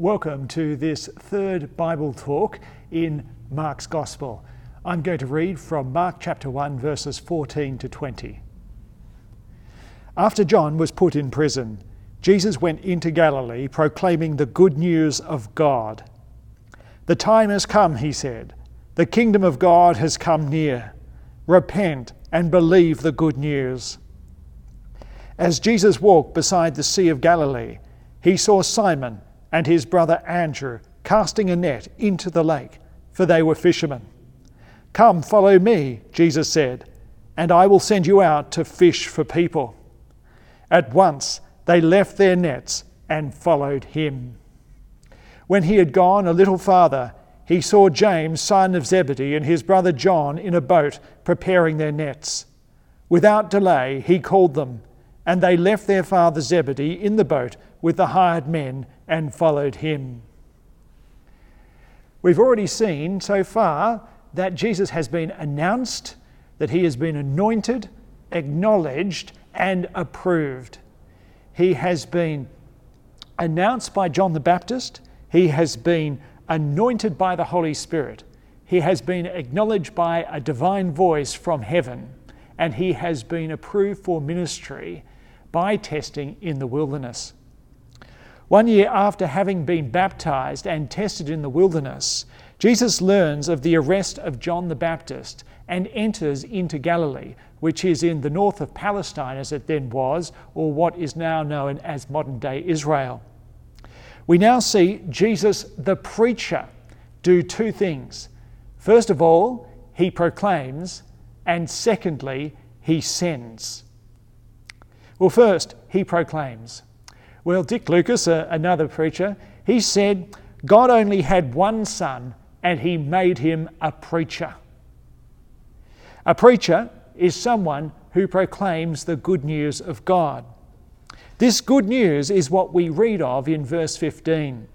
Welcome to this third Bible talk in Mark's Gospel. I'm going to read from Mark chapter 1 verses 14 to 20. After John was put in prison, Jesus went into Galilee proclaiming the good news of God. "The time has come," he said. "The kingdom of God has come near. Repent and believe the good news." As Jesus walked beside the Sea of Galilee, he saw Simon and his brother Andrew casting a net into the lake, for they were fishermen. "Come, follow me," Jesus said, "and I will send you out to fish for people." At once they left their nets and followed him. When he had gone a little farther, he saw James, son of Zebedee, and his brother John in a boat preparing their nets. Without delay he called them, and they left their father Zebedee in the boat with the hired men and followed him. We've already seen so far that Jesus has been announced, that he has been anointed, acknowledged, and approved. He has been announced by John the Baptist. He has been anointed by the Holy Spirit. He has been acknowledged by a divine voice from heaven, and he has been approved for ministry by testing in the wilderness. 1 year after having been baptized and tested in the wilderness, Jesus learns of the arrest of John the Baptist and enters into Galilee, which is in the north of Palestine as it then was, or what is now known as modern-day Israel. We now see Jesus the preacher do two things. First of all, he proclaims, and secondly, he sends. Well, first, he proclaims. Well, Dick Lucas, another preacher, he said, "God only had one son and he made him a preacher." A preacher is someone who proclaims the good news of God. This good news is what we read of in verse 15.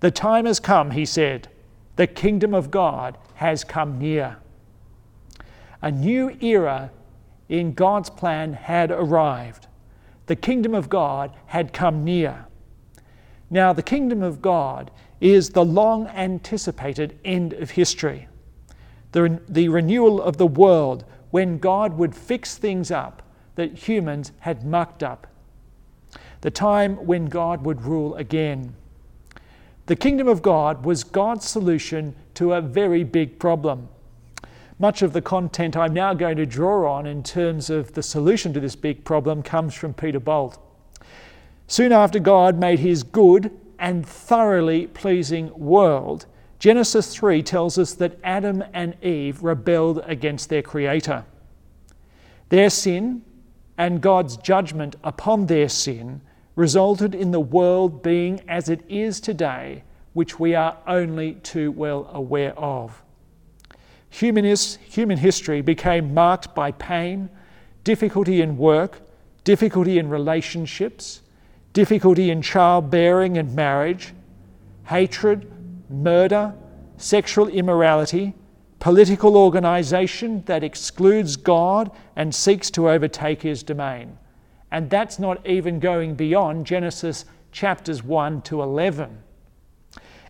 "The time has come," he said. "The kingdom of God has come near." A new era in God's plan had arrived. The kingdom of God had come near. Now, the kingdom of God is the long-anticipated end of history, the renewal of the world when God would fix things up that humans had mucked up, the time when God would rule again. The kingdom of God was God's solution to a very big problem. Much of the content I'm now going to draw on in terms of the solution to this big problem comes from Peter Bolt. Soon after God made his good and thoroughly pleasing world, Genesis 3 tells us that Adam and Eve rebelled against their Creator. Their sin and God's judgment upon their sin resulted in the world being as it is today, which we are only too well aware of. Human history became marked by pain, difficulty in work, difficulty in relationships, difficulty in childbearing and marriage, hatred, murder, sexual immorality, political organisation that excludes God and seeks to overtake his domain. And that's not even going beyond Genesis chapters 1 to 11.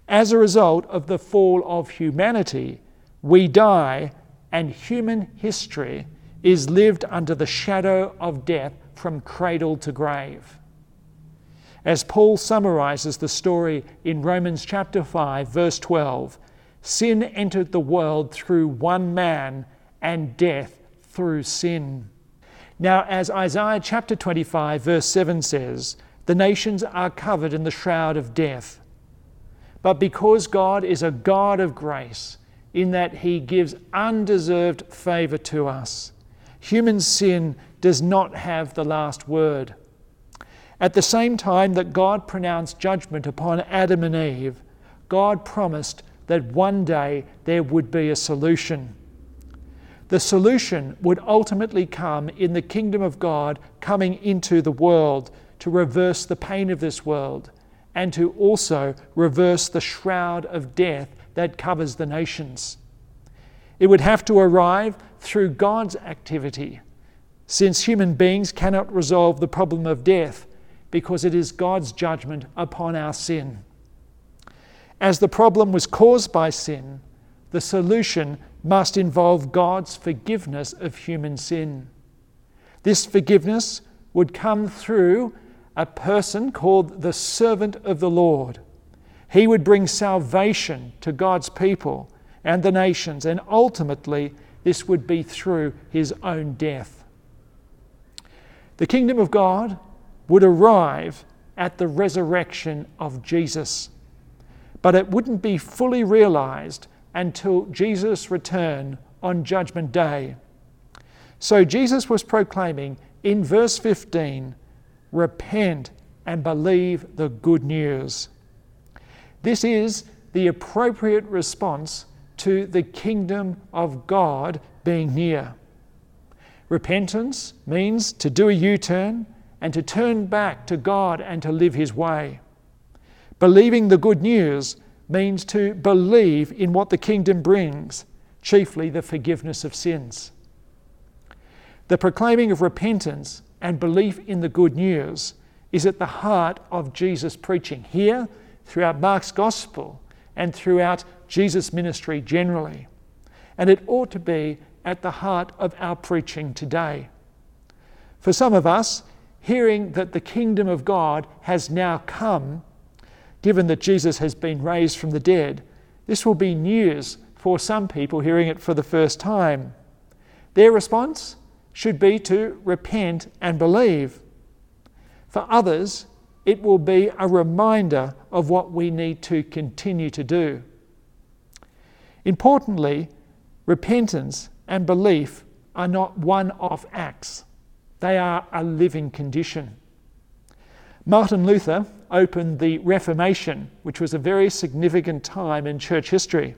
As a result of the fall of humanity, we die, and human history is lived under the shadow of death from cradle to grave. As Paul summarizes the story in Romans chapter 5, verse 12, "Sin entered the world through one man, and death through sin." Now, as Isaiah chapter 25, verse 7 says, "The nations are covered in the shroud of death." But because God is a God of grace, in that he gives undeserved favour to us, human sin does not have the last word. At the same time that God pronounced judgment upon Adam and Eve, God promised that one day there would be a solution. The solution would ultimately come in the kingdom of God coming into the world to reverse the pain of this world and to also reverse the shroud of death that covers the nations. It would have to arrive through God's activity, since human beings cannot resolve the problem of death because it is God's judgment upon our sin. As the problem was caused by sin, the solution must involve God's forgiveness of human sin. This forgiveness would come through a person called the servant of the Lord. He would bring salvation to God's people and the nations, and ultimately this would be through his own death. The kingdom of God would arrive at the resurrection of Jesus, but it wouldn't be fully realized until Jesus' return on Judgment Day. So Jesus was proclaiming in verse 15, "Repent and believe the good news." This is the appropriate response to the kingdom of God being near. Repentance means to do a U-turn and to turn back to God and to live his way. Believing the good news means to believe in what the kingdom brings, chiefly the forgiveness of sins. The proclaiming of repentance and belief in the good news is at the heart of Jesus' preaching here, throughout Mark's gospel, and throughout Jesus' ministry generally. And it ought to be at the heart of our preaching today. For some of us, hearing that the kingdom of God has now come, given that Jesus has been raised from the dead, this will be news for some people hearing it for the first time. Their response should be to repent and believe. For others, it will be a reminder of what we need to continue to do. Importantly, repentance and belief are not one-off acts. They are a living condition. Martin Luther opened the Reformation, which was a very significant time in church history,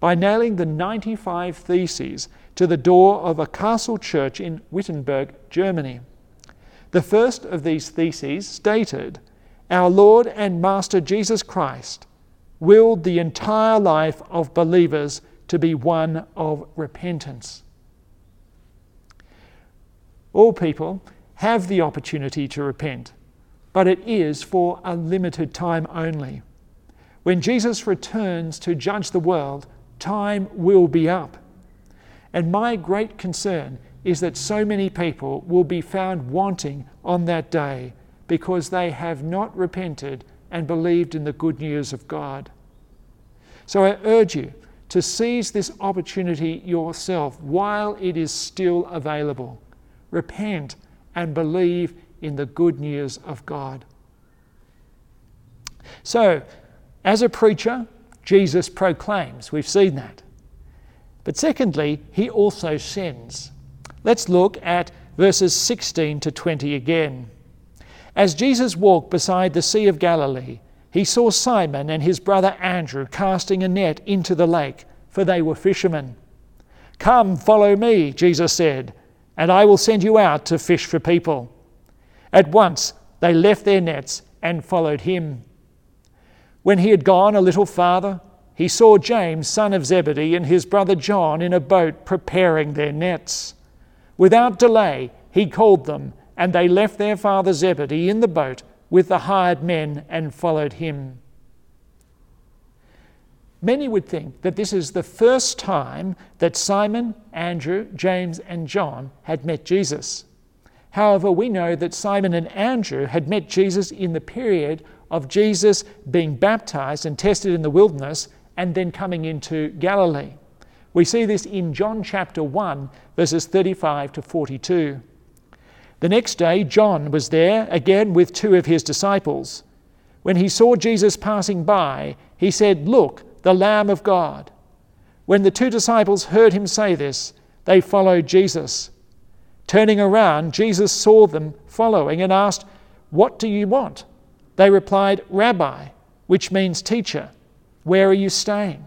by nailing the 95 Theses to the door of a castle church in Wittenberg, Germany. The first of these theses stated, "Our Lord and Master Jesus Christ willed the entire life of believers to be one of repentance." All people have the opportunity to repent, but it is for a limited time only. When Jesus returns to judge the world, time will be up. And my great concern is that so many people will be found wanting on that day because they have not repented and believed in the good news of God. So I urge you to seize this opportunity yourself while it is still available. Repent and believe in the good news of God. So, as a preacher, Jesus proclaims. We've seen that. But secondly, he also sends. Let's look at verses 16 to 20 again. "As Jesus walked beside the Sea of Galilee, he saw Simon and his brother Andrew casting a net into the lake, for they were fishermen. 'Come, follow me,' Jesus said, 'and I will send you out to fish for people.' At once they left their nets and followed him. When he had gone a little farther, he saw James, son of Zebedee, and his brother John in a boat preparing their nets. Without delay, he called them, and they left their father Zebedee in the boat with the hired men and followed him." Many would think that this is the first time that Simon, Andrew, James, and John had met Jesus. However, we know that Simon and Andrew had met Jesus in the period of Jesus being baptized and tested in the wilderness and then coming into Galilee. We see this in John chapter 1, verses 35 to 42. "The next day, John was there again with two of his disciples. When he saw Jesus passing by, he said, 'Look, the Lamb of God.' When the two disciples heard him say this, they followed Jesus. Turning around, Jesus saw them following and asked, 'What do you want?' They replied, 'Rabbi,' which means teacher, 'where are you staying?'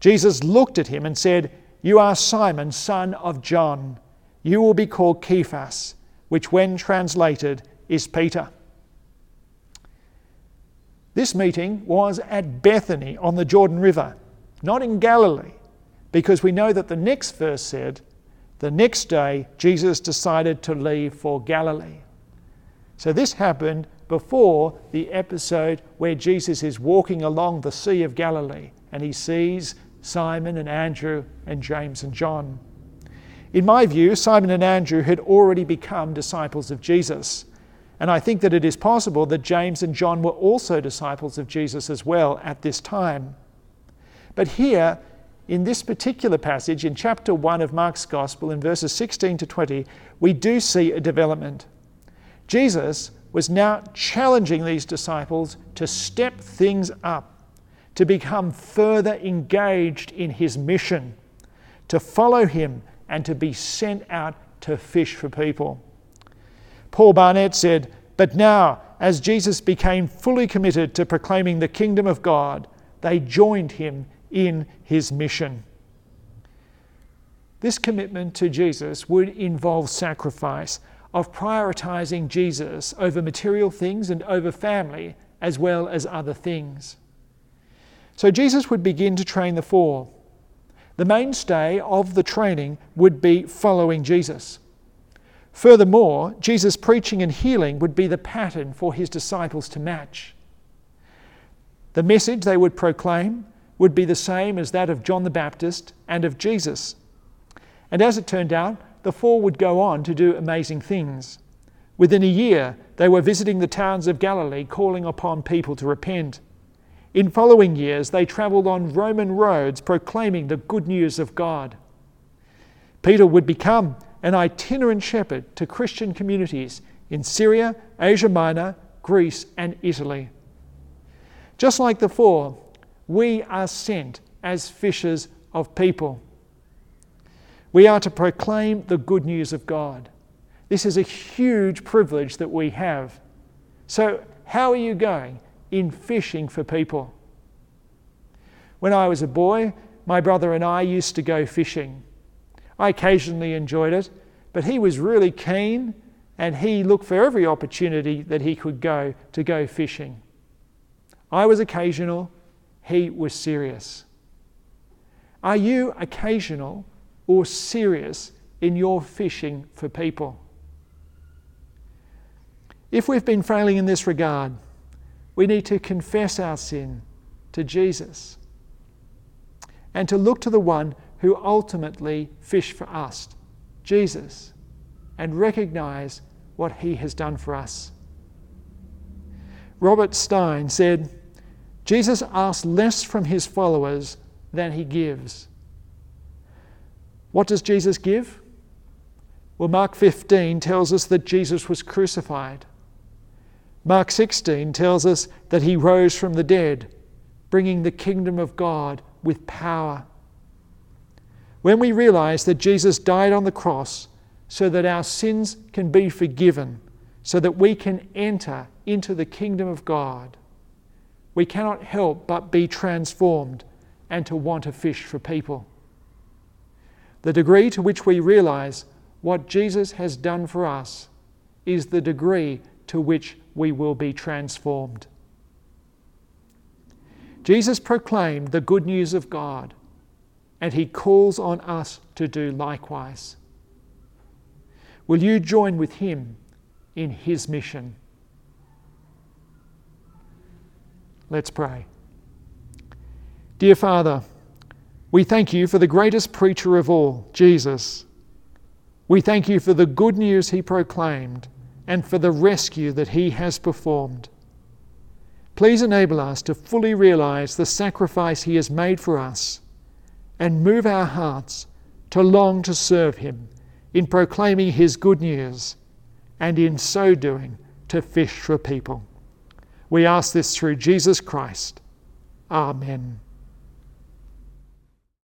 Jesus looked at him and said, "You are Simon, son of John. You will be called Kephas," which when translated is Peter. This meeting was at Bethany on the Jordan River, not in Galilee, because we know that the next verse said, the next day Jesus decided to leave for Galilee. So this happened before the episode where Jesus is walking along the Sea of Galilee and he sees Simon and Andrew and James and John. In my view, Simon and Andrew had already become disciples of Jesus. And I think that it is possible that James and John were also disciples of Jesus as well at this time. But here, in this particular passage, in chapter 1 of Mark's Gospel, in verses 16 to 20, we do see a development. Jesus was now challenging these disciples to step things up, to become further engaged in his mission, to follow him and to be sent out to fish for people. Paul Barnett said, "But now, as Jesus became fully committed to proclaiming the kingdom of God, they joined him in his mission." This commitment to Jesus would involve sacrifice of prioritizing Jesus over material things and over family as well as other things. So Jesus would begin to train the four. The mainstay of the training would be following Jesus. Furthermore, Jesus' preaching and healing would be the pattern for his disciples to match. The message they would proclaim would be the same as that of John the Baptist and of Jesus. And as it turned out, the four would go on to do amazing things. Within a year, they were visiting the towns of Galilee, calling upon people to repent. In following years, they travelled on Roman roads, proclaiming the good news of God. Peter would become an itinerant shepherd to Christian communities in Syria, Asia Minor, Greece, and Italy. Just like the four, we are sent as fishers of people. We are to proclaim the good news of God. This is a huge privilege that we have. So how are you going in fishing for people? When I was a boy, my brother and I used to go fishing. I occasionally enjoyed it, but he was really keen and he looked for every opportunity that he could go to go fishing. I was occasional, he was serious. Are you occasional or serious in your fishing for people? If we've been failing in this regard, we need to confess our sin to Jesus and to look to the one who ultimately fished for us, Jesus, and recognize what he has done for us. Robert Stein said, "Jesus asks less from his followers than he gives." What does Jesus give? Well, Mark 15 tells us that Jesus was crucified. Mark 16 tells us that he rose from the dead, bringing the kingdom of God with power. When we realize that Jesus died on the cross so that our sins can be forgiven, so that we can enter into the kingdom of God, we cannot help but be transformed and to want to fish for people. The degree to which we realize what Jesus has done for us is the degree to which we will be transformed. Jesus proclaimed the good news of God, and he calls on us to do likewise. Will you join with him in his mission? Let's pray. Dear Father, we thank you for the greatest preacher of all, Jesus. We thank you for the good news he proclaimed and for the rescue that he has performed. Please enable us to fully realize the sacrifice he has made for us, and move our hearts to long to serve him in proclaiming his good news, and in so doing to fish for people. We ask this through Jesus Christ. Amen.